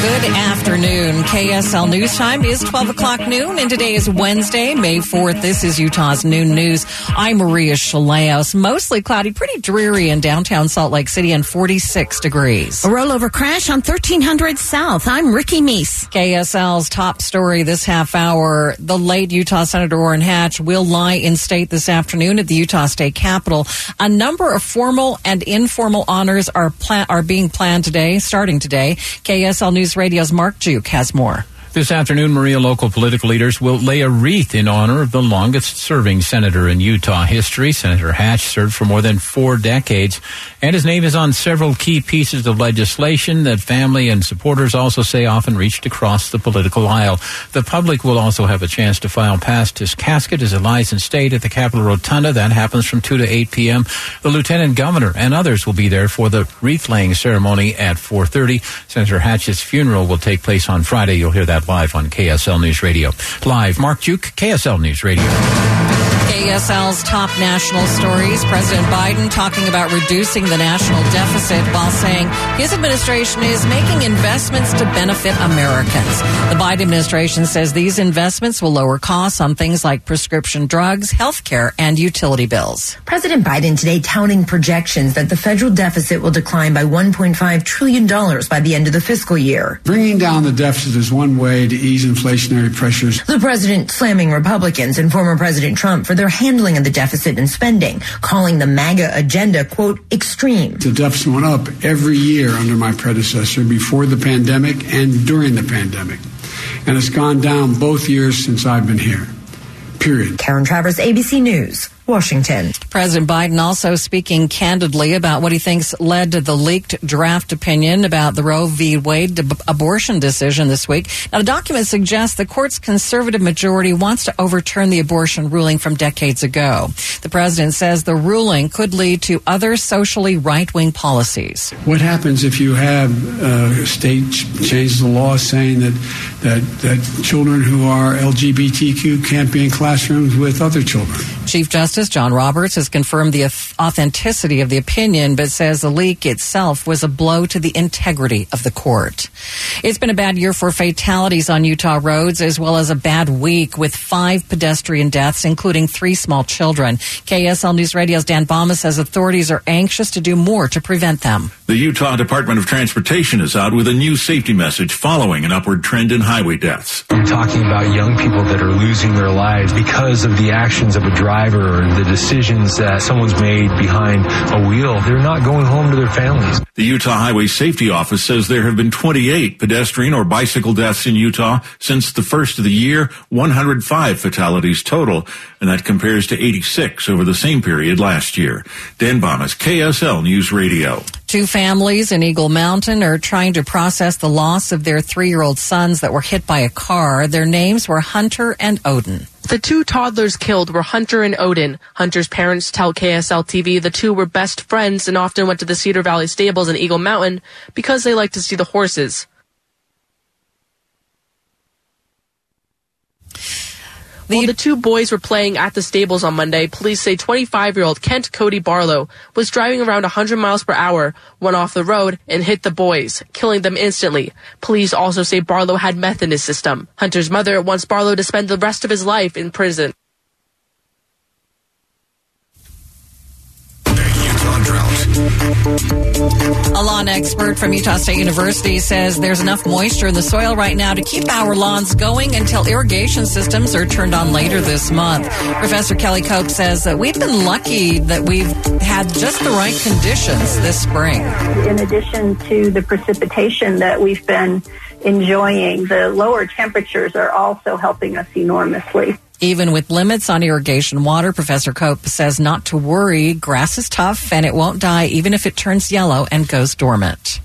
Good afternoon. KSL News Time is 12 o'clock noon, and today is Wednesday, May 4th. This is Utah's Noon News. I'm Maria Shilaos. Mostly cloudy, pretty dreary in downtown Salt Lake City, and 46 degrees. A rollover crash on 1300 South. I'm Ricky Meese. KSL's top story this half hour, the late Utah Senator Orrin Hatch will lie in state this afternoon at the Utah State Capitol. A number of formal and informal honors are being planned today, starting today. KSL News Radio's Mark Juke has more. This afternoon, Maria, local political leaders will lay a wreath in honor of the longest-serving senator in Utah history. Senator Hatch served for more than 4 decades, and his name is on several key pieces of legislation that family and supporters also say often reached across the political aisle. The public will also have a chance to file past his casket as it lies in state at the Capitol Rotunda. That happens from 2 to 8 p.m. The lieutenant governor and others will be there for the wreath-laying ceremony at 4:30. Senator Hatch's funeral will take place on Friday. You'll hear that live on KSL News Radio. Live, Mark Duke, KSL News Radio. KSL's top national stories. President Biden talking about reducing the national deficit while saying his administration is making investments to benefit Americans. The Biden administration says these investments will lower costs on things like prescription drugs, health care, and utility bills. President Biden today touting projections that the federal deficit will decline by $1.5 trillion by the end of the fiscal year. Bringing down the deficit is one way to ease inflationary pressures. The president slamming Republicans and former President Trump for their handling of the deficit and spending, calling the MAGA agenda, quote, extreme. The deficit went up every year under my predecessor before the pandemic and during the pandemic, and it's gone down both years since I've been here. Period. Karen Travers, ABC News, Washington. President Biden also speaking candidly about what he thinks led to the leaked draft opinion about the Roe v. Wade abortion decision this week. Now, the document suggests the court's conservative majority wants to overturn the abortion ruling from decades ago. The president says the ruling could lead to other socially right-wing policies. What happens if you have states change the law saying that children who are LGBTQ can't be in classrooms with other children? Chief Justice John Roberts has confirmed the authenticity of the opinion, but says the leak itself was a blow to the integrity of the court. It's been a bad year for fatalities on Utah roads, as well as a bad week with 5 pedestrian deaths, including 3 small children. KSL News Radio's Dan Bama says authorities are anxious to do more to prevent them. The Utah Department of Transportation is out with a new safety message following an upward trend in highway deaths. We're talking about young people that are losing their lives because of the actions of a driver or the decisions that someone's made behind a wheel. They're not going home to their families. The Utah Highway Safety Office says there have been 28 pedestrian or bicycle deaths in Utah since the first of the year, 105 fatalities total, and that compares to 86 over the same period last year. Dan Bomas, KSL News Radio. 2 families in Eagle Mountain are trying to process the loss of their 3-year-old sons that were hit by a car. Their names were Hunter and Odin. The 2 toddlers killed were Hunter and Odin. Hunter's parents tell KSL TV the 2 were best friends and often went to the Cedar Valley Stables in Eagle Mountain because they like to see the horses. While the 2 boys were playing at the stables on Monday, police say 25-year-old Kent Cody Barlow was driving around 100 miles per hour, went off the road, and hit the boys, killing them instantly. Police also say Barlow had meth in his system. Hunter's mother wants Barlow to spend the rest of his life in prison. A lawn expert from Utah State University says there's enough moisture in the soil right now to keep our lawns going until irrigation systems are turned on later this month. Professor Kelly Koch says that we've been lucky that we've had just the right conditions this spring. In addition to the precipitation that we've been enjoying, the lower temperatures are also helping us enormously. Even with limits on irrigation water, Professor Cope says not to worry. Grass is tough and it won't die even if it turns yellow and goes dormant.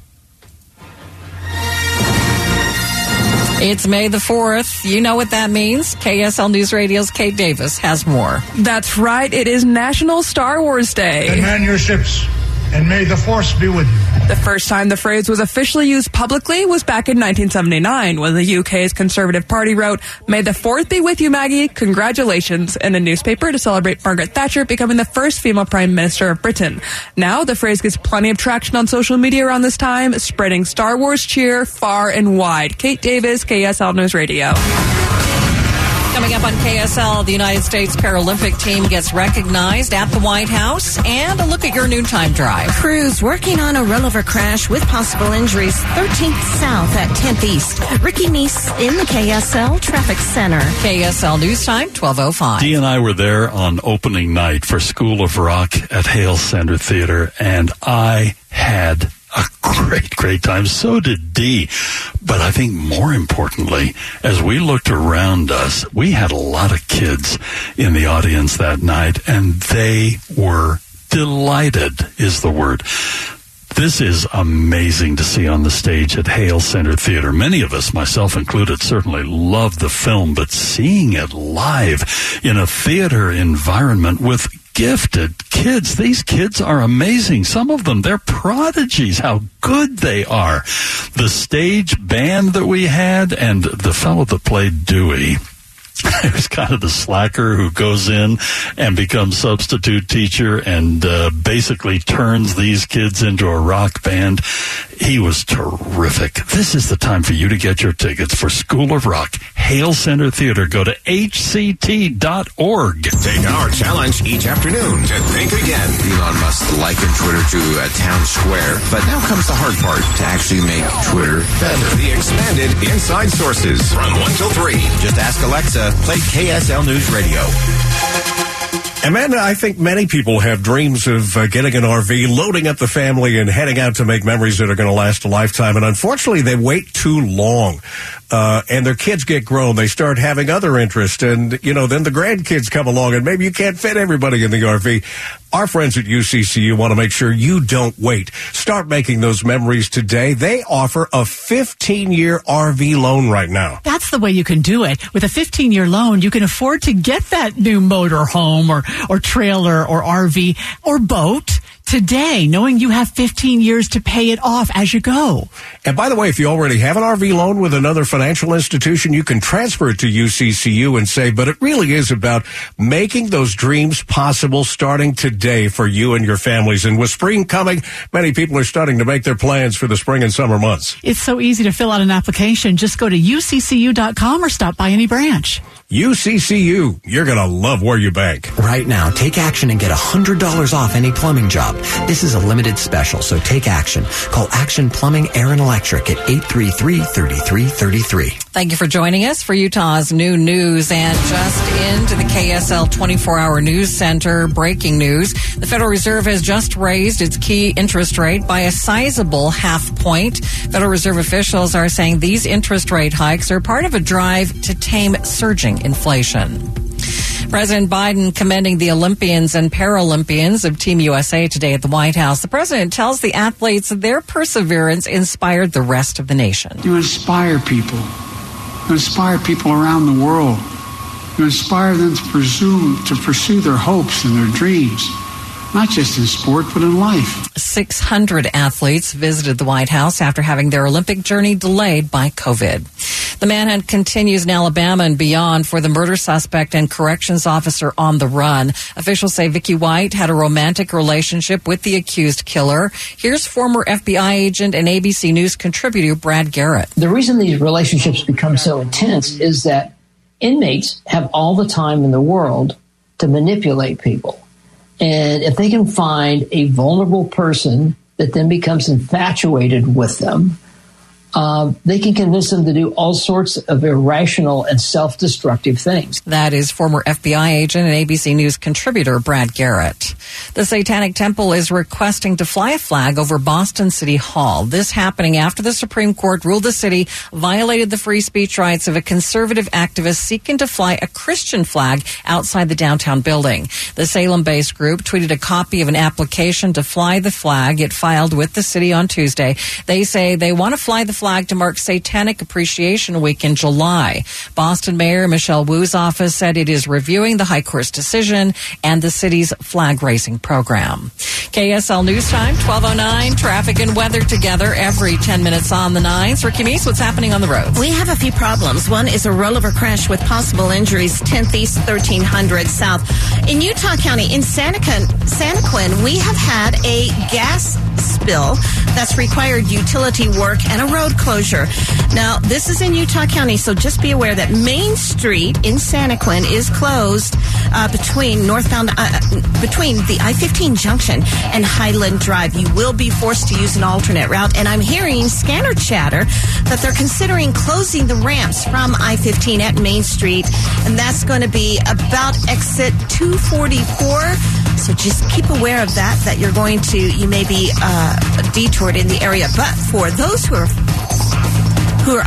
It's May the 4th. You know what that means. KSL News Radio's Kate Davis has more. That's right. It is National Star Wars Day. Command your ships, and may the Force be with you. The first time the phrase was officially used publicly was back in 1979 when the UK's Conservative Party wrote, "May the Fourth be with you, Maggie. Congratulations," in a newspaper to celebrate Margaret Thatcher becoming the first female Prime Minister of Britain. Now the phrase gets plenty of traction on social media around this time, spreading Star Wars cheer far and wide. Kate Davis, KSL News Radio. Coming up on KSL, the United States Paralympic team gets recognized at the White House, and a look at your noontime drive. Crews working on a rollover crash with possible injuries 13th South at 10th East. Ricky Neese in the KSL Traffic Center. KSL News Time, 12:05. Dee and I were there on opening night for School of Rock at Hale Center Theater, and I had a great time. So did Dee. But I think more importantly, as we looked around us, we had a lot of kids in the audience that night, and they were delighted is the word. This is amazing to see on the stage at Hale Center Theater. Many of us, myself included, certainly loved the film, but seeing it live in a theater environment with gifted kids. These kids are amazing. Some of them, they're prodigies, how good they are. The stage band that we had and the fellow that played Dewey, it was kind of the slacker who goes in and becomes substitute teacher and basically turns these kids into a rock band. He was terrific. This is the time for you to get your tickets for School of Rock, Hale Center Theater. Go to hct.org. Take our challenge each afternoon to think again. Elon Musk likened Twitter to a town square, but now comes the hard part to actually make Twitter better. The expanded Inside Sources from 1 till 3. Just ask Alexa. Play KSL News Radio. Amanda, I think many people have dreams of getting an RV, loading up the family, and heading out to make memories that are going to last a lifetime. And unfortunately, they wait too long. And their kids get grown. They start having other interests. And, you know, then the grandkids come along, and maybe you can't fit everybody in the RV. Our friends at UCCU want to make sure you don't wait. Start making those memories today. They offer a 15-year RV loan right now. That's the way you can do it. With a 15-year loan, you can afford to get that new motor home or trailer or RV or boat today, knowing you have 15 years to pay it off as you go. And by the way, if you already have an RV loan with another financial institution, you can transfer it to UCCU and save. But it really is about making those dreams possible starting today for you and your families. And with spring coming, many people are starting to make their plans for the spring and summer months. It's so easy to fill out an application. Just go to UCCU.com or stop by any branch. UCCU, you're going to love where you bank. Right now, take action and get $100 off any plumbing job. This is a limited special, so take action. Call Action Plumbing, Air, and Electric at 833-3333. Thank you for joining us for Utah's new news. And just into the KSL 24-hour news center, breaking news. The Federal Reserve has just raised its key interest rate by a sizable half point. Federal Reserve officials are saying these interest rate hikes are part of a drive to tame surging inflation. President Biden commending the Olympians and Paralympians of Team USA today at the White House. The president tells the athletes that their perseverance inspired the rest of the nation. You inspire people. You inspire people around the world. You inspire them to pursue their hopes and their dreams. Not just in sport, but in life. 600 athletes visited the White House after having their Olympic journey delayed by COVID. The manhunt continues in Alabama and beyond for the murder suspect and corrections officer on the run. Officials say Vicki White had a romantic relationship with the accused killer. Here's former FBI agent and ABC News contributor Brad Garrett. The reason these relationships become so intense is that inmates have all the time in the world to manipulate people. And if they can find a vulnerable person that then becomes infatuated with them, they can convince them to do all sorts of irrational and self-destructive things. That is former FBI agent and ABC News contributor Brad Garrett. The Satanic Temple is requesting to fly a flag over Boston City Hall. This happening after the Supreme Court ruled the city violated the free speech rights of a conservative activist seeking to fly a Christian flag outside the downtown building. The Salem-based group tweeted a copy of an application to fly the flag it filed with the city on Tuesday. They say they want to fly the flag to mark Satanic Appreciation Week in July. Boston Mayor Michelle Wu's office said it is reviewing the High Court's decision and the city's flag-raising program. KSL News Time, 12:09, traffic and weather together every 10 minutes on the 9s. Ricky Meese, what's happening on the roads? We have a few problems. One is a rollover crash with possible injuries, 10th East, 1300 South. In Utah County, in Santaquin, we have had a gas spill that's required utility work and a road closure. Now, this is in Utah County, so just be aware that Main Street in Santaquin is closed between the I-15 junction and Highland Drive. You will be forced to use an alternate route, and I'm hearing scanner chatter that they're considering closing the ramps from I-15 at Main Street, and that's going to be about exit 244. So just keep aware of that you're going to, you may be detoured in the area. But for those who are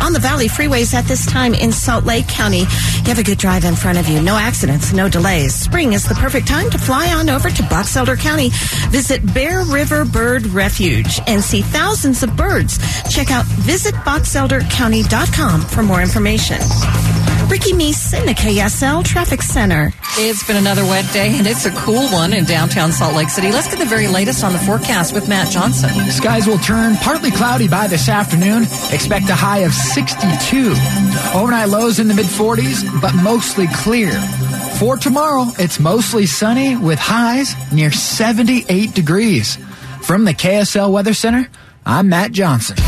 on the Valley Freeways at this time in Salt Lake County, you have a good drive in front of you. No accidents, no delays. Spring is the perfect time to fly on over to Box Elder County. Visit Bear River Bird Refuge and see thousands of birds. Check out visitboxeldercounty.com for more information. Ricky Meese in the KSL Traffic Center. It's been another wet day, and it's a cool one in downtown Salt Lake City. Let's get the very latest on the forecast with Matt Johnson. Skies will turn partly cloudy by this afternoon. Expect a high of 62. Overnight lows in the mid-40s, but mostly clear. For tomorrow, it's mostly sunny with highs near 78 degrees. From the KSL Weather Center, I'm Matt Johnson.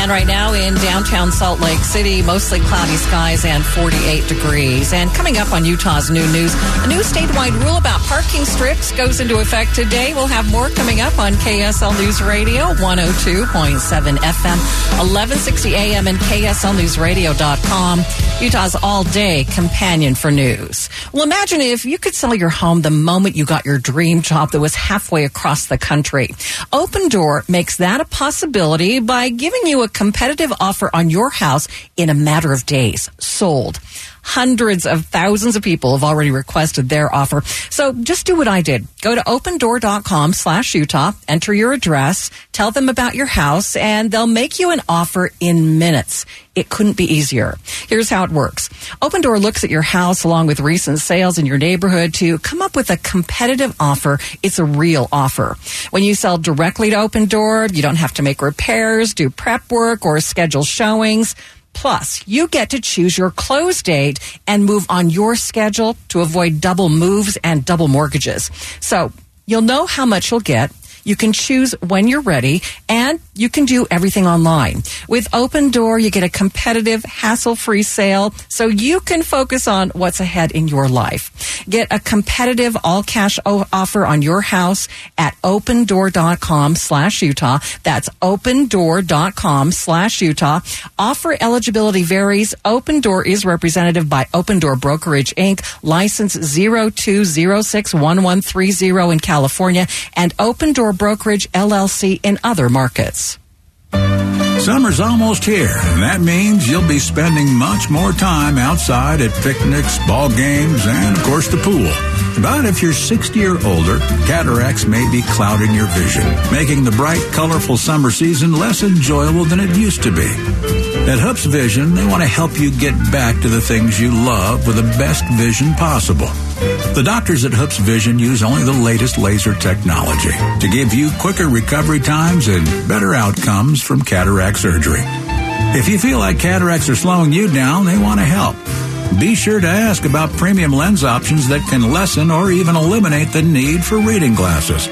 And right now in downtown Salt Lake City, mostly cloudy skies and 48 degrees. And coming up on Utah's new news, a new statewide rule about parking strips goes into effect today. We'll have more coming up on KSL News Radio, 102.7 FM, 1160 AM, and KSLNewsRadio.com, Utah's all-day companion for news. Well, imagine if you could sell your home the moment you got your dream job that was halfway across the country. Open Door makes that a possibility by giving you a competitive offer on your house in a matter of days. Sold. Hundreds of thousands of people have already requested their offer. So just do what I did. Go to opendoor.com/Utah, enter your address, tell them about your house, and they'll make you an offer in minutes. It couldn't be easier. Here's how it works. Open Door looks at your house along with recent sales in your neighborhood to come up with a competitive offer. It's a real offer. When you sell directly to Open Door, you don't have to make repairs, do prep work, or schedule showings. Plus, you get to choose your close date and move on your schedule to avoid double moves and double mortgages. So you'll know how much you'll get. You can choose when you're ready, and you can do everything online. With Open Door, you get a competitive, hassle-free sale, so you can focus on what's ahead in your life. Get a competitive all-cash offer on your house at opendoor.com/Utah. That's opendoor.com/Utah. Offer eligibility varies. Open Door is representative by Open Door Brokerage, Inc., license 02061130 in California, and Open Door Brokerage LLC in other markets. Summer's almost here, and that means you'll be spending much more time outside at picnics, ball games, and, of course, the pool. But if you're 60 or older, cataracts may be clouding your vision, making the bright, colorful summer season less enjoyable than it used to be. At Hoopes Vision, they want to help you get back to the things you love with the best vision possible. The doctors at Hoopes Vision use only the latest laser technology to give you quicker recovery times and better outcomes from cataract surgery. If you feel like cataracts are slowing you down, they want to help. Be sure to ask about premium lens options that can lessen or even eliminate the need for reading glasses.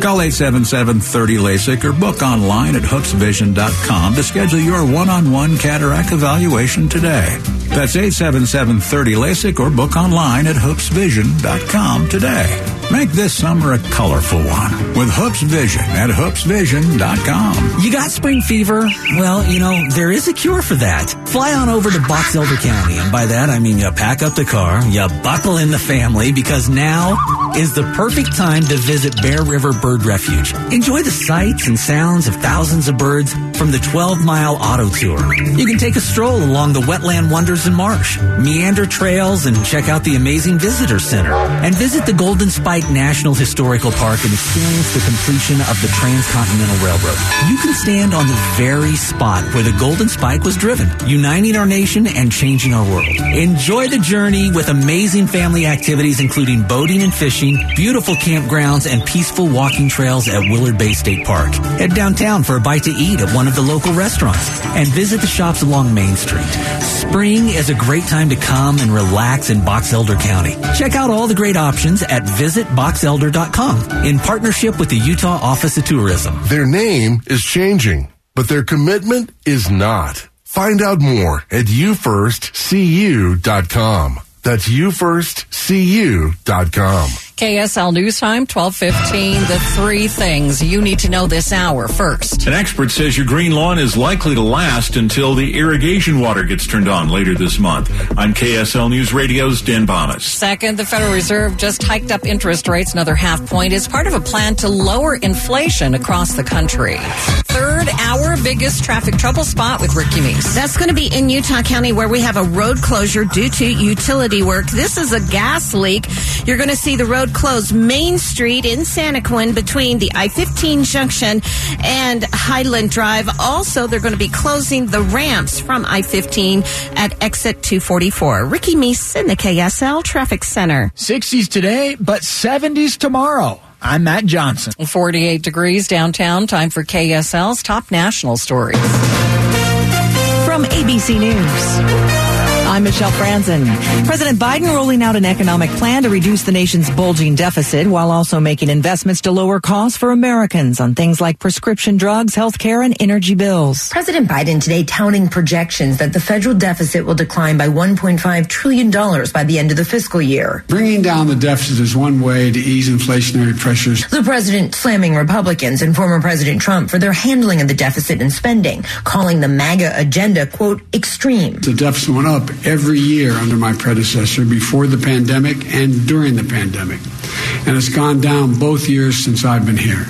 Call 877-30-LASIK or book online at hoopsvision.com to schedule your one-on-one cataract evaluation today. That's 877-30-LASIK or book online at hoopsvision.com today. Make this summer a colorful one with Hoopes Vision at hoopsvision.com. You got spring fever? Well, you know, there is a cure for that. Fly on over to Box Elder County. And by that, I mean you pack up the car, you buckle in the family, because now is the perfect time to visit Bear River Bird Refuge. Enjoy the sights and sounds of thousands of birds from the 12-mile auto tour. You can take a stroll along the wetland wonders and marsh, meander trails, and check out the amazing visitor center. And visit the Golden Spike Spike National Historical Park and experience the completion of the Transcontinental Railroad. You can stand on the very spot where the Golden Spike was driven, uniting our nation and changing our world. Enjoy the journey with amazing family activities, including boating and fishing, beautiful campgrounds, and peaceful walking trails at Willard Bay State Park. Head downtown for a bite to eat at one of the local restaurants and visit the shops along Main Street. Spring is a great time to come and relax in Box Elder County. Check out all the great options at visitboxelder.com in partnership with the Utah Office of Tourism. Their name is changing, but their commitment is not. Find out more at youfirstcu.com. That's youfirstcu.com. KSL News Time, 12:15. The three things you need to know this hour. First, an expert says your green lawn is likely to last until the irrigation water gets turned on later this month. I'm KSL News Radio's Dan Bonas. Second, the Federal Reserve just hiked up interest rates another half point as part of a plan to lower inflation across the country. Third, our biggest traffic trouble spot with Rick Meese. That's going to be in Utah County, where we have a road closure due to utility work. This is a gas leak. You're going to see the road closed Main Street in Santaquin between the I-15 junction and Highland Drive. Also, they're going to be closing the ramps from I-15 at exit 244. Ricky Meese in the KSL Traffic Center. 60s today, but 70s tomorrow. I'm Matt Johnson. 48 degrees downtown. Time for KSL's top national stories. From ABC News, I'm Michelle Franzen. President Biden rolling out an economic plan to reduce the nation's bulging deficit while also making investments to lower costs for Americans on things like prescription drugs, health care, and energy bills. President Biden today touting projections that the federal deficit will decline by $1.5 trillion by the end of the fiscal year. Bringing down the deficit is one way to ease inflationary pressures. The president slamming Republicans and former President Trump for their handling of the deficit and spending, calling the MAGA agenda, quote, extreme. The deficit went up every year under my predecessor, before the pandemic and during the pandemic. And it's gone down both years since I've been here.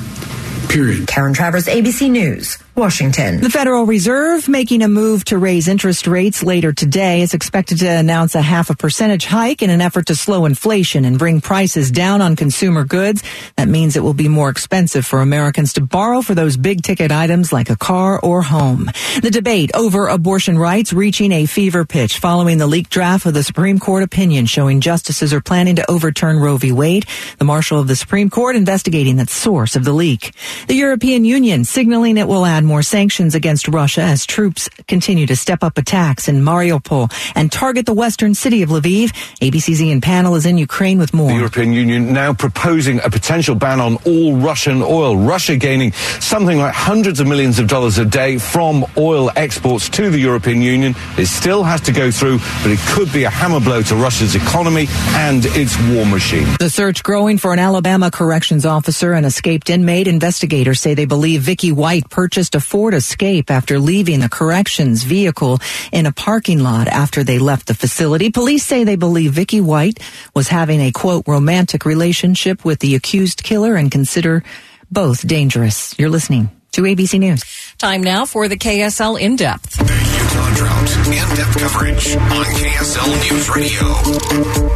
Period. Karen Travers, ABC News, Washington. The Federal Reserve making a move to raise interest rates later today. It's expected to announce a 0.5% hike in an effort to slow inflation and bring prices down on consumer goods. That means it will be more expensive for Americans to borrow for those big ticket items like a car or home. The debate over abortion rights reaching a fever pitch following the leaked draft of the Supreme Court opinion showing justices are planning to overturn Roe v. Wade. The Marshal of the Supreme Court investigating the source of the leak. The European Union signaling it will add more sanctions against Russia as troops continue to step up attacks in Mariupol and target the western city of Lviv. ABC's Ian Panel is in Ukraine with more. The European Union now proposing a potential ban on all Russian oil. Russia gaining something like hundreds of millions of dollars a day from oil exports to the European Union. It still has to go through, but it could be a hammer blow to Russia's economy and its war machine. The search growing for an Alabama corrections officer and escaped inmate. Investigators say they believe Vicki White purchased a Ford Escape after leaving the corrections vehicle in a parking lot after they left the facility. Police say they believe Vicki White was having a, quote, romantic relationship with the accused killer and consider both dangerous. You're listening to ABC News. Time now for the KSL In-Depth. The Utah Drought. In-Depth coverage on KSL News Radio.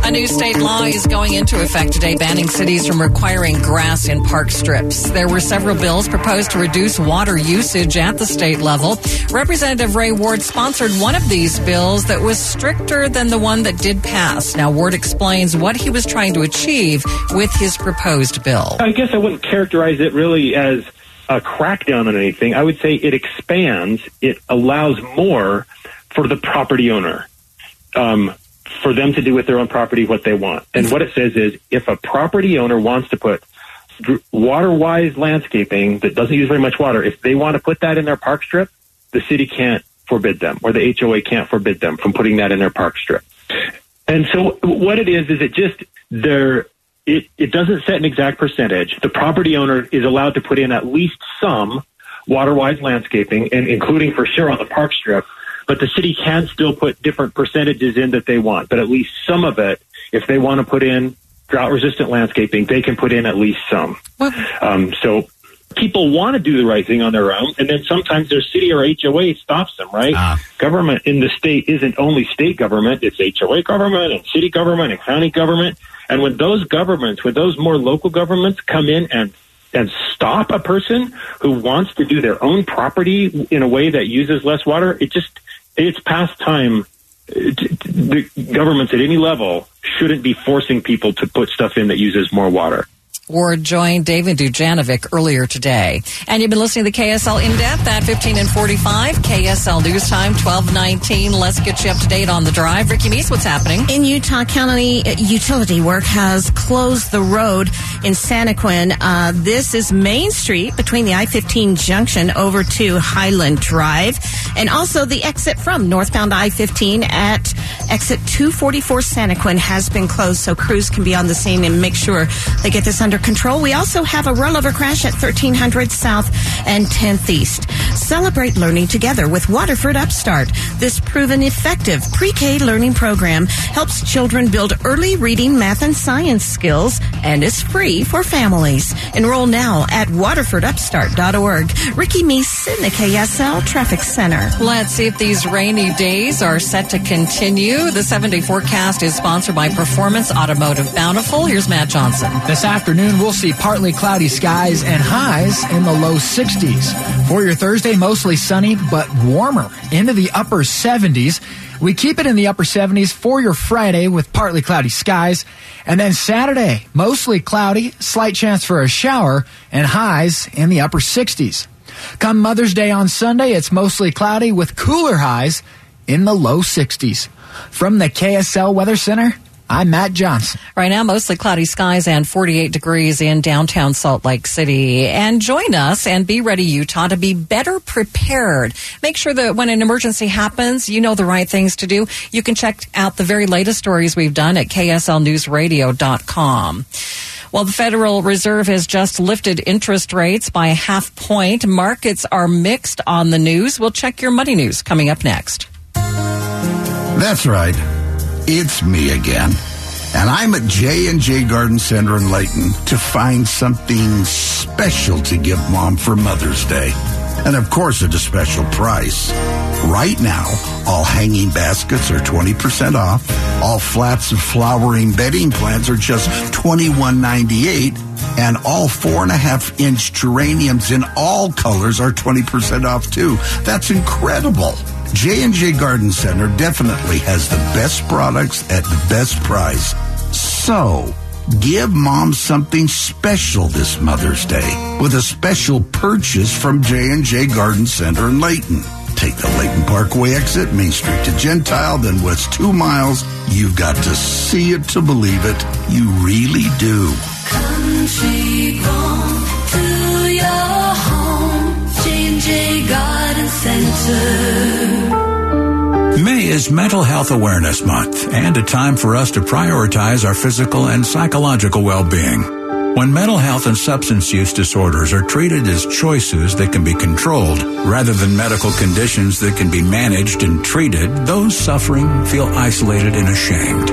A new state law is going into effect today, banning cities from requiring grass in park strips. There were several bills proposed to reduce water usage at the state level. Representative Ray Ward sponsored one of these bills that was stricter than the one that did pass. Now, Ward explains what he was trying to achieve with his proposed bill. I guess I wouldn't characterize it really as a crackdown on anything. I would say it expands, it allows more for the property owner, for them to do with their own property what they want. And what it says is, if a property owner wants to put water-wise landscaping that doesn't use very much water, if they want to put that in their park strip, the city can't forbid them, or the HOA can't forbid them from putting that in their park strip. And so what it is it just, it doesn't set an exact percentage. The property owner is allowed to put in at least some water-wise landscaping, and including for sure on the park strip, but the city can still put different percentages in that they want. But at least some of it, if they want to put in drought-resistant landscaping, they can put in at least some. So people want to do the right thing on their own, and then sometimes their city or HOA stops them, right? Government in the state isn't only state government. It's HOA government and city government and county government. And when those governments, when those more local governments come in and stop a person who wants to do their own property in a way that uses less water, it's past time. The governments at any level shouldn't be forcing people to put stuff in that uses more water. We're joined David Dujanovic earlier today. And you've been listening to the KSL In-Depth at 15 and 45, KSL News Time, 12:19. Let's get you up to date on the drive. Ricky Meese, what's happening? In Utah County, utility work has closed the road in Santaquin. This is Main Street between the I-15 junction over to Highland Drive. And also the exit from northbound I-15 at exit 244 Santaquin has been closed, so crews can be on the scene and make sure they get this under control. We also have a rollover crash at 1300 South and 10th East. Celebrate learning together with Waterford Upstart. This proven effective pre-K learning program helps children build early reading, math, and science skills and is free for families. Enroll now at waterfordupstart.org. Ricky Meese in the KSL Traffic Center. Let's see if these rainy days are set to continue. The 7-day forecast is sponsored by Performance Automotive Bountiful. Here's Matt Johnson. This afternoon, we'll see partly cloudy skies and highs in the low 60s. For your Thursday, mostly sunny but warmer, into the upper 70s. We keep it in the upper 70s for your Friday with partly cloudy skies. And then Saturday, mostly cloudy, slight chance for a shower, and highs in the upper 60s. Come Mother's Day on Sunday, it's mostly cloudy with cooler highs in the low 60s. From the KSL Weather Center, I'm Matt Johnson. Right now, mostly cloudy skies and 48 degrees in downtown Salt Lake City. And join us and Be Ready Utah to be better prepared. Make sure that when an emergency happens, you know the right things to do. You can check out the very latest stories we've done at kslnewsradio.com. Well, the Federal Reserve has just lifted interest rates by a half point. Markets are mixed on the news. We'll check your money news coming up next. That's right. It's me again, and I'm at J&J Garden Center in Layton to find something special to give Mom for Mother's Day, and of course at a special price. Right now, all hanging baskets are 20% off, all flats of flowering bedding plants are just $21.98, and all 4.5-inch geraniums in all colors are 20% off too. That's incredible. J&J Garden Center definitely has the best products at the best price. So, give Mom something special this Mother's Day with a special purchase from J&J Garden Center in Layton. Take the Layton Parkway exit, Main Street to Gentile, then west 2 miles. You've got to see it to believe it. You really do. Country home to your home, J&J Garden Center. May is Mental Health Awareness Month and a time for us to prioritize our physical and psychological well-being. When mental health and substance use disorders are treated as choices that can be controlled rather than medical conditions that can be managed and treated, those suffering feel isolated and ashamed.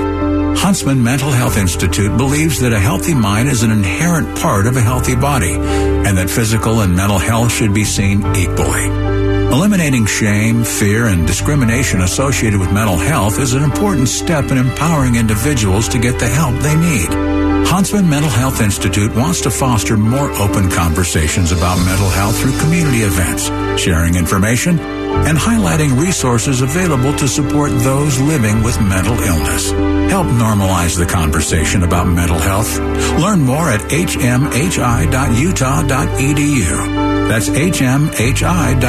Huntsman Mental Health Institute believes that a healthy mind is an inherent part of a healthy body and that physical and mental health should be seen equally. Eliminating shame, fear, and discrimination associated with mental health is an important step in empowering individuals to get the help they need. Huntsman Mental Health Institute wants to foster more open conversations about mental health through community events, sharing information, and highlighting resources available to support those living with mental illness. Help normalize the conversation about mental health. Learn more at hmhi.utah.edu. That's hmhi.utah.edu.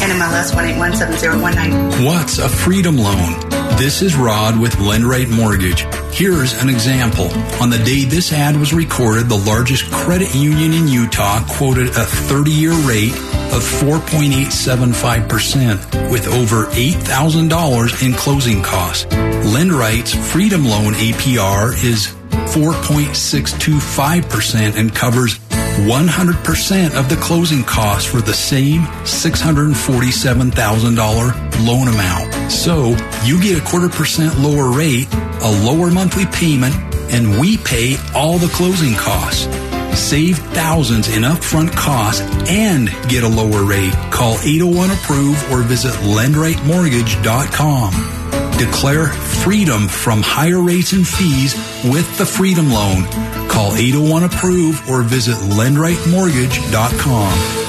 NMLS 1817019. What's a freedom loan? This is Rod with LendRate Mortgage. Here's an example. On the day this ad was recorded, the largest credit union in Utah quoted a 30-year rate of 4.875% with over $8,000 in closing costs. LendRate's freedom loan APR is 4.625% and covers 100% of the closing costs for the same $647,000 loan amount. So you get a 0.25% lower rate, a lower monthly payment, and we pay all the closing costs. Save thousands in upfront costs and get a lower rate. Call 801-APPROVE or visit LendRateMortgage.com. Declare freedom from higher rates and fees with the Freedom Loan. Call 801-APPROVE or visit LendRateMortgage.com.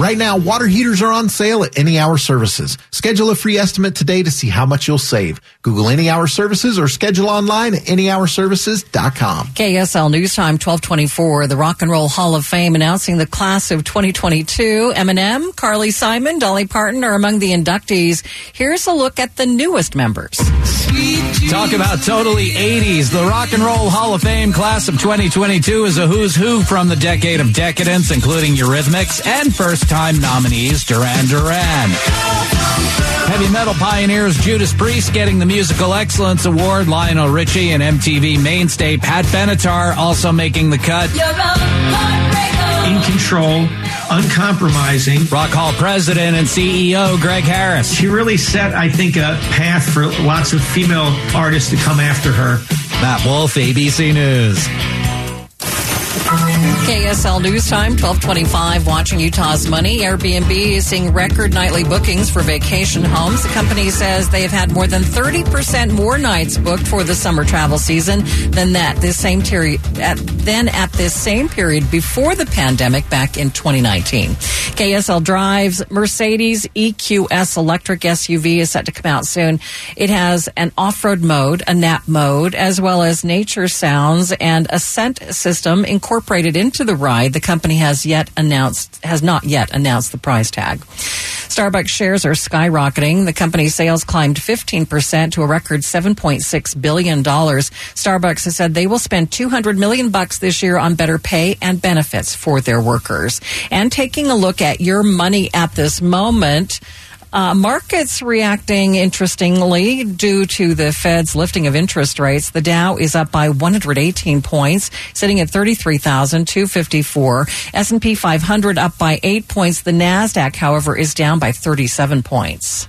Right now, water heaters are on sale at Any Hour Services. Schedule a free estimate today to see how much you'll save. Google Any Hour Services or schedule online at anyhourservices.com. KSL News Time 1224, the Rock and Roll Hall of Fame announcing the class of 2022. Eminem, Carly Simon, Dolly Parton are among the inductees. Here's a look at the newest members. Talk about totally 80s. The Rock and Roll Hall of Fame class of 2022 is a who's who from the decade of decadence, including Eurythmics and first-time nominees Duran Duran. Heavy metal pioneers Judas Priest getting the Musical Excellence Award. Lionel Richie and MTV mainstay Pat Benatar also making the cut. In control, uncompromising. Rock Hall president and CEO Greg Harris. She really set, I think, a path for lots of female artists to come after her. Matt Wolf, ABC News. KSL News Time, 1225, watching Utah's money. Airbnb is seeing record nightly bookings for vacation homes. The company says they have had more than 30% more nights booked for the summer travel season than at this same period before the pandemic back in 2019. KSL Drive's Mercedes EQS electric SUV is set to come out soon. It has an off-road mode, a nap mode, as well as nature sounds and a scent system incorporated into the ride. The company has not yet announced the price tag. Starbucks shares are skyrocketing. The company's sales climbed 15% to a record $7.6 billion. Starbucks has said they will spend $200 million this year on better pay and benefits for their workers. And taking a look at your money at this moment, markets reacting interestingly due to the Fed's lifting of interest rates. The Dow is up by 118 points, sitting at 33,254. S&P 500 up by 8 points. The NASDAQ, however, is down by 37 points.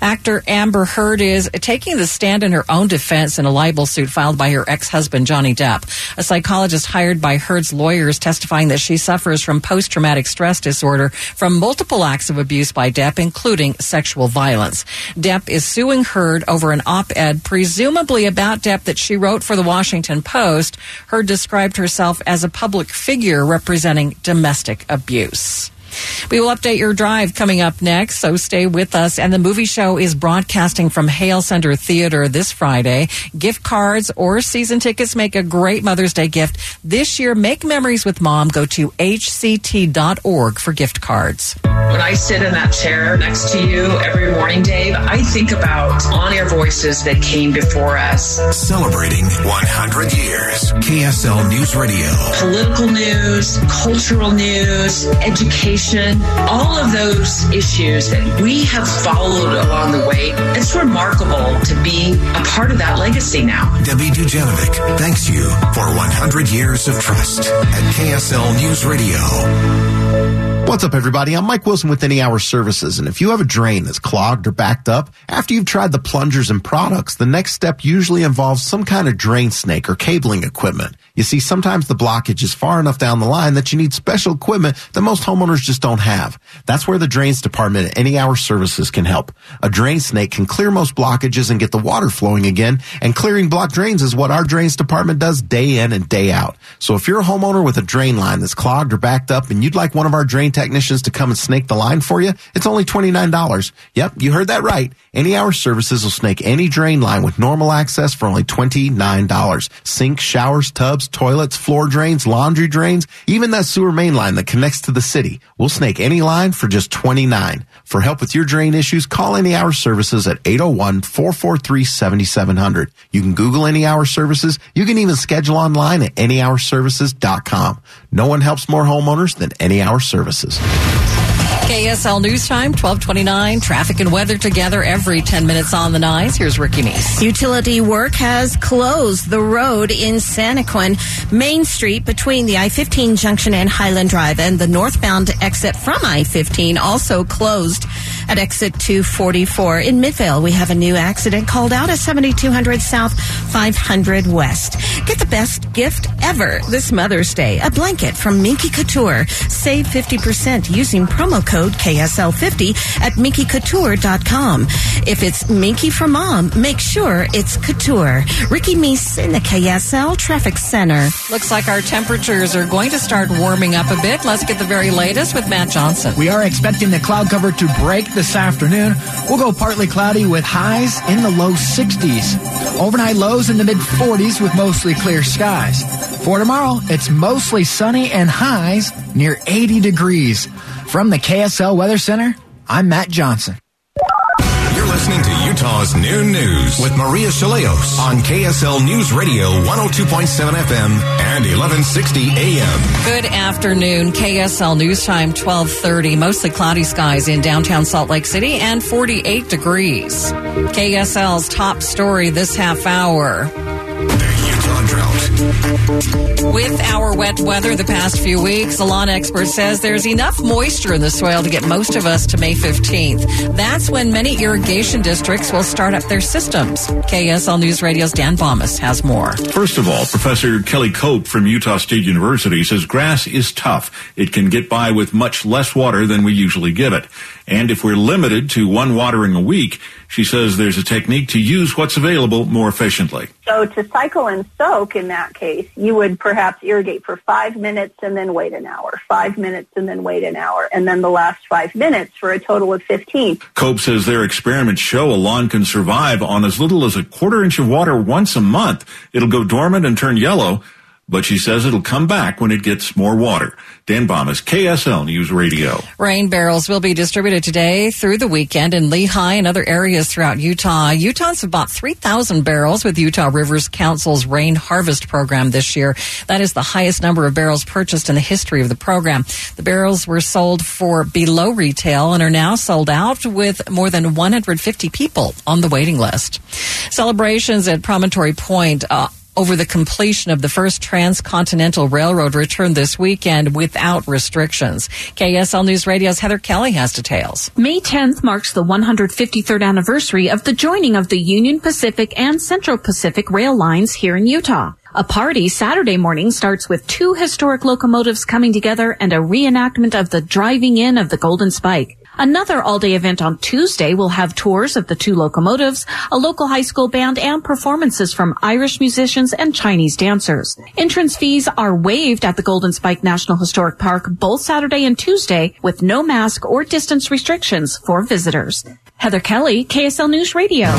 Actor Amber Heard is taking the stand in her own defense in a libel suit filed by her ex-husband, Johnny Depp. A psychologist hired by Heard's lawyers testifying that she suffers from post-traumatic stress disorder from multiple acts of abuse by Depp, including sexual violence. Depp is suing Heard over an op-ed, presumably about Depp, that she wrote for the Washington Post. Heard described herself as a public figure representing domestic abuse. We will update your drive coming up next, so stay with us. And the movie show is broadcasting from Hale Center Theater this Friday. Gift cards or season tickets make a great Mother's Day gift. This year, make memories with Mom. Go to hct.org for gift cards. When I sit in that chair next to you every morning, Dave, I think about on-air voices that came before us. Celebrating 100 years. KSL News Radio. Political news, cultural news, education. All of those issues that we have followed along the way, it's remarkable to be a part of that legacy now. Debbie Dujanovic thanks you for 100 years of trust at KSL News Radio. What's up, everybody? I'm Mike Wilson with Any Hour Services, and if you have a drain that's clogged or backed up, after you've tried the plungers and products, the next step usually involves some kind of drain snake or cabling equipment. You see, sometimes the blockage is far enough down the line that you need special equipment that most homeowners just don't have. That's where the drains department at Any Hour Services can help. A drain snake can clear most blockages and get the water flowing again, and clearing blocked drains is what our drains department does day in and day out. So if you're a homeowner with a drain line that's clogged or backed up and you'd like one of our drain technicians to come and snake the line for you, it's only $29. Yep, you heard that right. Any Hour Services will snake any drain line with normal access for only $29. Sinks, showers, tubs, toilets, floor drains, laundry drains, even that sewer main line that connects to the city. We'll snake any line for just $29. For help with your drain issues, call Any Hour Services at 801-443-7700. You can Google Any Hour Services. You can even schedule online at anyhourservices.com. No one helps more homeowners than Any Hour Services. KSL News Time, 1229. Traffic and weather together every 10 minutes on the nines. Here's Ricky Meese. Utility work has closed the road in Santaquin, Main Street, between the I-15 junction and Highland Drive, and the northbound exit from I-15 also closed at exit 244. In Midvale, we have a new accident called out at 7200 South, 500 West. Get the best gift ever this Mother's Day, a blanket from Minky Couture. Save 50% using promo code KSL50 at minkycouture.com. If it's Minky for Mom, make sure it's Couture. Ricky Meese in the KSL Traffic Center. Looks like our temperatures are going to start warming up a bit. Let's get the very latest with Matt Johnson. We are expecting the cloud cover to break this afternoon. We'll go partly cloudy with highs in the low 60s. Overnight lows in the mid 40s with mostly clear skies. For tomorrow, it's mostly sunny and highs near 80 degrees. From the KSL Weather Center, I'm Matt Johnson. You're listening to Utah's Noon News with Maria Shilaos on KSL News Radio 102.7 FM and 1160 AM. Good afternoon. KSL News Time, 12:30. Mostly cloudy skies in downtown Salt Lake City and 48 degrees. KSL's top story this half hour. With our wet weather the past few weeks, a lawn expert says there's enough moisture in the soil to get most of us to May 15th. That's when many irrigation districts will start up their systems. KSL News Radio's Dan Bomas has more. First of all, Professor Kelly Koch from Utah State University says grass is tough. It can get by with much less water than we usually give it. And if we're limited to one watering a week, she says there's a technique to use what's available more efficiently. So to cycle and soak in that case, you would perhaps irrigate for 5 minutes and then wait an hour, 5 minutes and then wait an hour, and then the last 5 minutes for a total of 15. Cope says their experiments show a lawn can survive on as little as a quarter inch of water once a month. It'll go dormant and turn yellow, but she says it'll come back when it gets more water. Dan Bomas, KSL News Radio. Rain barrels will be distributed today through the weekend in Lehi and other areas throughout Utah. Utahns have bought 3,000 barrels with Utah Rivers Council's rain harvest program this year. That is the highest number of barrels purchased in the history of the program. The barrels were sold for below retail and are now sold out with more than 150 people on the waiting list. Celebrations at Promontory Point over the completion of the first Transcontinental Railroad return this weekend without restrictions. KSL News Radio's Heather Kelly has details. May 10th marks the 153rd anniversary of the joining of the Union Pacific and Central Pacific rail lines here in Utah. A party Saturday morning starts with two historic locomotives coming together and a reenactment of the driving in of the Golden Spike. Another all-day event on Tuesday will have tours of the two locomotives, a local high school band, and performances from Irish musicians and Chinese dancers. Entrance fees are waived at the Golden Spike National Historic Park both Saturday and Tuesday with no mask or distance restrictions for visitors. Heather Kelly, KSL News Radio.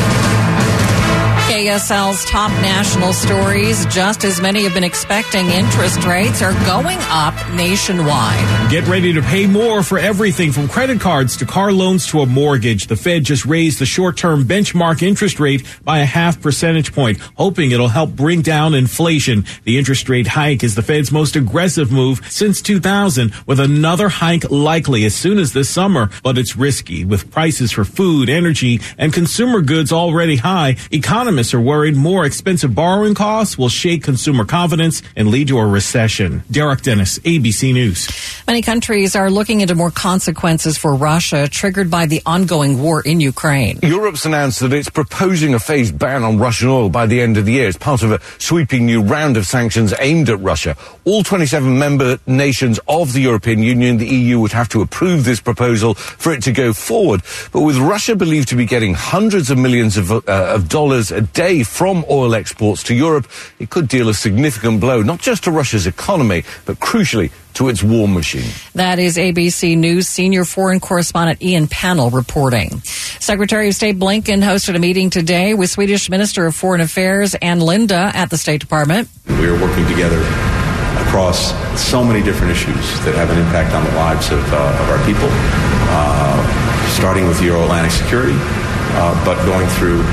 KSL's top national stories, just as many have been expecting, interest rates are going up nationwide. Get ready to pay more for everything from credit cards to car loans to a mortgage. The Fed just raised the short-term benchmark interest rate by a 0.5 percentage point, hoping it'll help bring down inflation. The interest rate hike is the Fed's most aggressive move since 2000, with another hike likely as soon as this summer. But it's risky. With prices for food, energy, and consumer goods already high, economists are worried more expensive borrowing costs will shake consumer confidence and lead to a recession. Derek Dennis, ABC News. Many countries are looking into more consequences for Russia triggered by the ongoing war in Ukraine. Europe's announced that it's proposing a phased ban on Russian oil by the end of the year as part of a sweeping new round of sanctions aimed at Russia. All 27 member nations of the European Union, the EU, would have to approve this proposal for it to go forward. But with Russia believed to be getting hundreds of millions of dollars a day from oil exports to Europe, it could deal a significant blow, not just to Russia's economy, but crucially to its war machine. That is ABC News senior foreign correspondent Ian Pannell reporting. Secretary of State Blinken hosted a meeting today with Swedish Minister of Foreign Affairs Ann Linde at the State Department. We are working together across so many different issues that have an impact on the lives of our people, starting with Euro-Atlantic security, but going through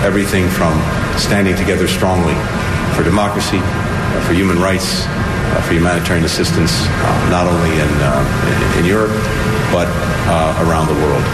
everything from standing together strongly for democracy, for human rights, for humanitarian assistance, not only in Europe, but around the world.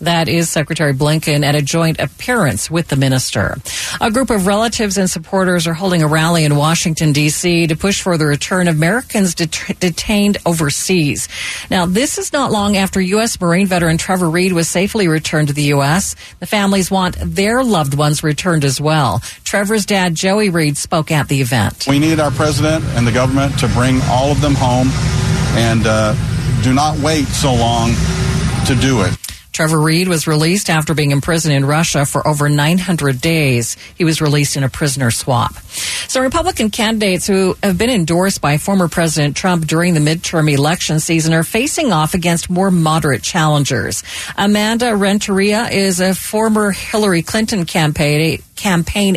That is Secretary Blinken at a joint appearance with the minister. A group of relatives and supporters are holding a rally in Washington, D.C. to push for the return of Americans detained overseas. Now, this is not long after U.S. Marine veteran Trevor Reed was safely returned to the U.S. The families want their loved ones returned as well. Trevor's dad, Joey Reed, spoke at the event. We need our president and the government to bring all of them home, and do not wait so long to do it. Trevor Reed was released after being imprisoned in Russia for over 900 days. He was released in a prisoner swap. So Republican candidates who have been endorsed by former President Trump during the midterm election season are facing off against more moderate challengers. Amanda Renteria is a former Hillary Clinton campaign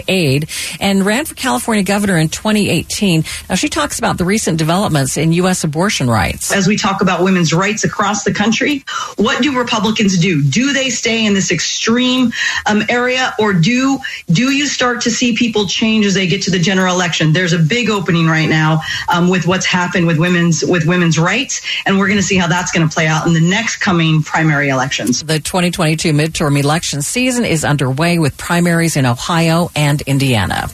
aide and ran for California governor in 2018. Now, she talks about the recent developments in U.S. abortion rights. As we talk about women's rights across the country, what do Republicans do? Do they stay in this extreme area, or do you start to see people change as they get to the general election? There's a big opening right now with what's happened with women's rights, and we're going to see how that's going to play out in the next coming primary elections. The 2022 midterm election season is underway with primaries in Ohio and Indiana.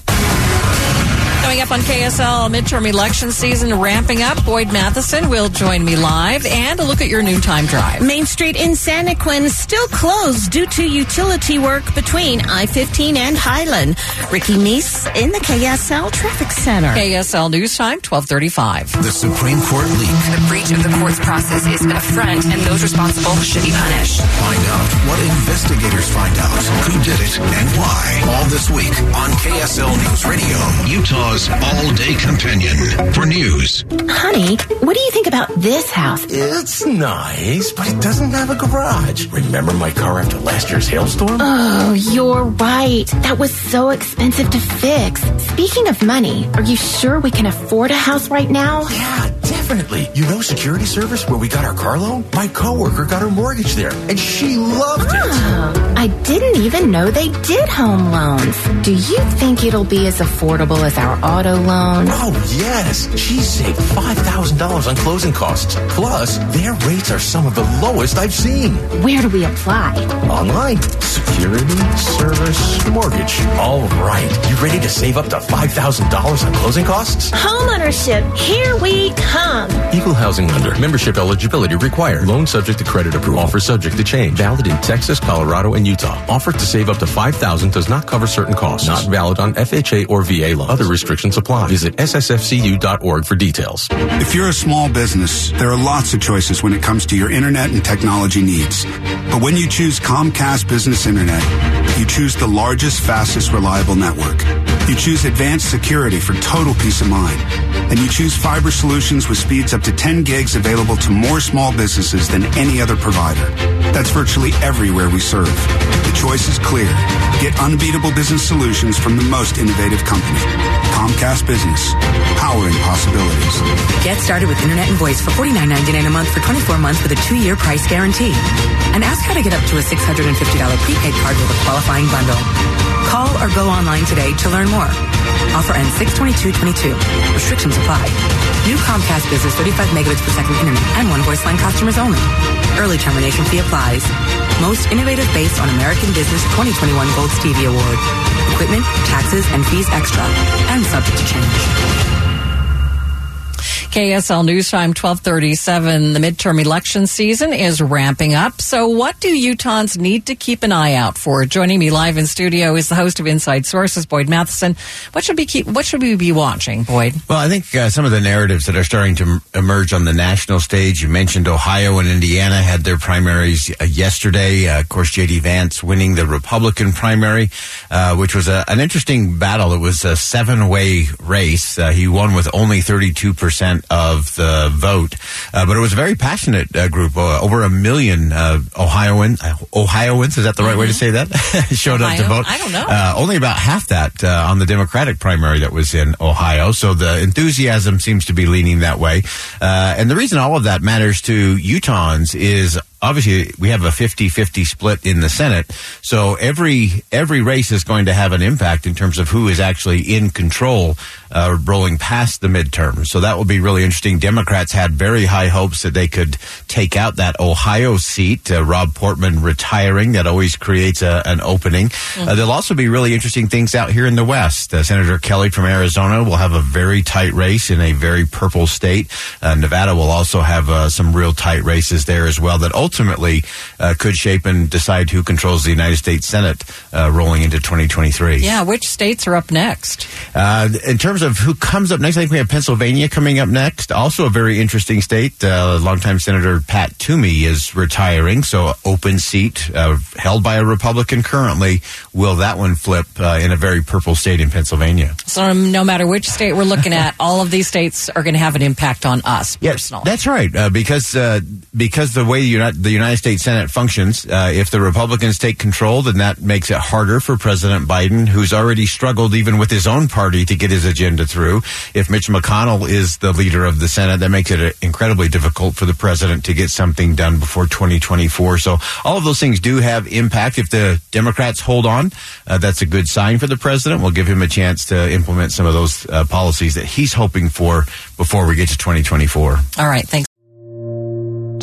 Coming up on KSL, midterm election season ramping up. Boyd Matheson will join me live and a look at your noontime drive. Main Street in Santaquin still closed due to utility work between I-15 and Highland. Ricky Meese in the KSL Traffic Center. KSL News Time, 12:35. The Supreme Court leak. The breach of the court's process is an affront, and those responsible should be punished. Find out what investigators find out, who did it, and why. All this week on KSL News Radio, Utah's all-day companion for news. Honey, what do you think about this house? It's nice, but it doesn't have a garage. Remember my car after last year's hailstorm? Oh, you're right. That was so expensive to fix. Speaking of money, are you sure we can afford a house right now? Yeah, definitely. You know Security Service, where we got our car loan? My coworker got her mortgage there, and she loved it. I didn't even know they did home loans. Do you think it'll be as affordable as our auto loan? Oh, yes. She saved $5,000 on closing costs. Plus, their rates are some of the lowest I've seen. Where do we apply? Online. Security, service, mortgage. All right. You ready to save up to $5,000 on closing costs? Homeownership. Here we come. Equal housing lender. Membership eligibility required. Loan subject to credit approval. Offer subject to change. Valid in Texas, Colorado, and Utah. Offer to save up to $5,000 does not cover certain costs. Not valid on FHA or VA loans. Other restrictions apply. Visit ssfcu.org for details. If you're a small business, there are lots of choices when it comes to your internet and technology needs. But when you choose Comcast Business Internet, you choose the largest, fastest, reliable network. You choose advanced security for total peace of mind. And you choose fiber solutions with speeds up to 10 gigs available to more small businesses than any other provider. That's virtually everywhere we serve. The choice is clear. Get unbeatable business solutions from the most innovative company. Comcast Business. Powering possibilities. Get started with internet and voice for $49.99 a month for 24 months with a 2-year price guarantee. And ask how to get up to a $650 prepaid card with a qualifying bundle. Call or go online today to learn more. Offer ends 6/22/22. Restrictions apply. New Comcast Business 35 megabits per second internet and one voice line customers only. Early termination fee applies. Most innovative based on American Business 2021 Gold Stevie Award. Equipment, taxes, and fees extra. And subject to change. KSL News Time, 12:37. The midterm election season is ramping up. So what do Utahns need to keep an eye out for? Joining me live in studio is the host of Inside Sources, Boyd Matheson. What should we be watching, Boyd? Well, I think some of the narratives that are starting to emerge on the national stage. You mentioned Ohio and Indiana had their primaries yesterday. Of course, J.D. Vance winning the Republican primary, which was an interesting battle. It was a 7-way race. He won with only 32% of the vote, but it was a very passionate group. Over 1 million Ohioans, is that the right way to say that? Showed up to vote. I don't know. Only about half that on the Democratic primary that was in Ohio. So the enthusiasm seems to be leaning that way. And the reason all of that matters to Utahns is obviously we have a 50-50 split in the Senate. So every race is going to have an impact in terms of who is actually in control rolling past the midterms. So that will be really interesting. Democrats had very high hopes that they could take out that Ohio seat, Rob Portman retiring. That always creates an opening. Mm-hmm. There'll also be really interesting things out here in the West. Senator Kelly from Arizona will have a very tight race in a very purple state. Nevada will also have some real tight races there as well that ultimately could shape and decide who controls the United States Senate rolling into 2023. Yeah, which states are up next? In terms of who comes up next, I think we have Pennsylvania coming up next. Also a very interesting state. Longtime Senator Pat Toomey is retiring, so open seat held by a Republican currently. Will that one flip in a very purple state in Pennsylvania? So no matter which state we're looking at, all of these states are going to have an impact on us personally. Yes, that's right, because the way the United States Senate functions, if the Republicans take control, then that makes it harder for President Biden, who's already struggled even with his own party to get his agenda through. If Mitch McConnell is the leader of the Senate, that makes it incredibly difficult for the president to get something done before 2024. So all of those things do have impact. If the Democrats hold on, that's a good sign for the president. We'll give him a chance to implement some of those policies that he's hoping for before we get to 2024. All right. Thanks.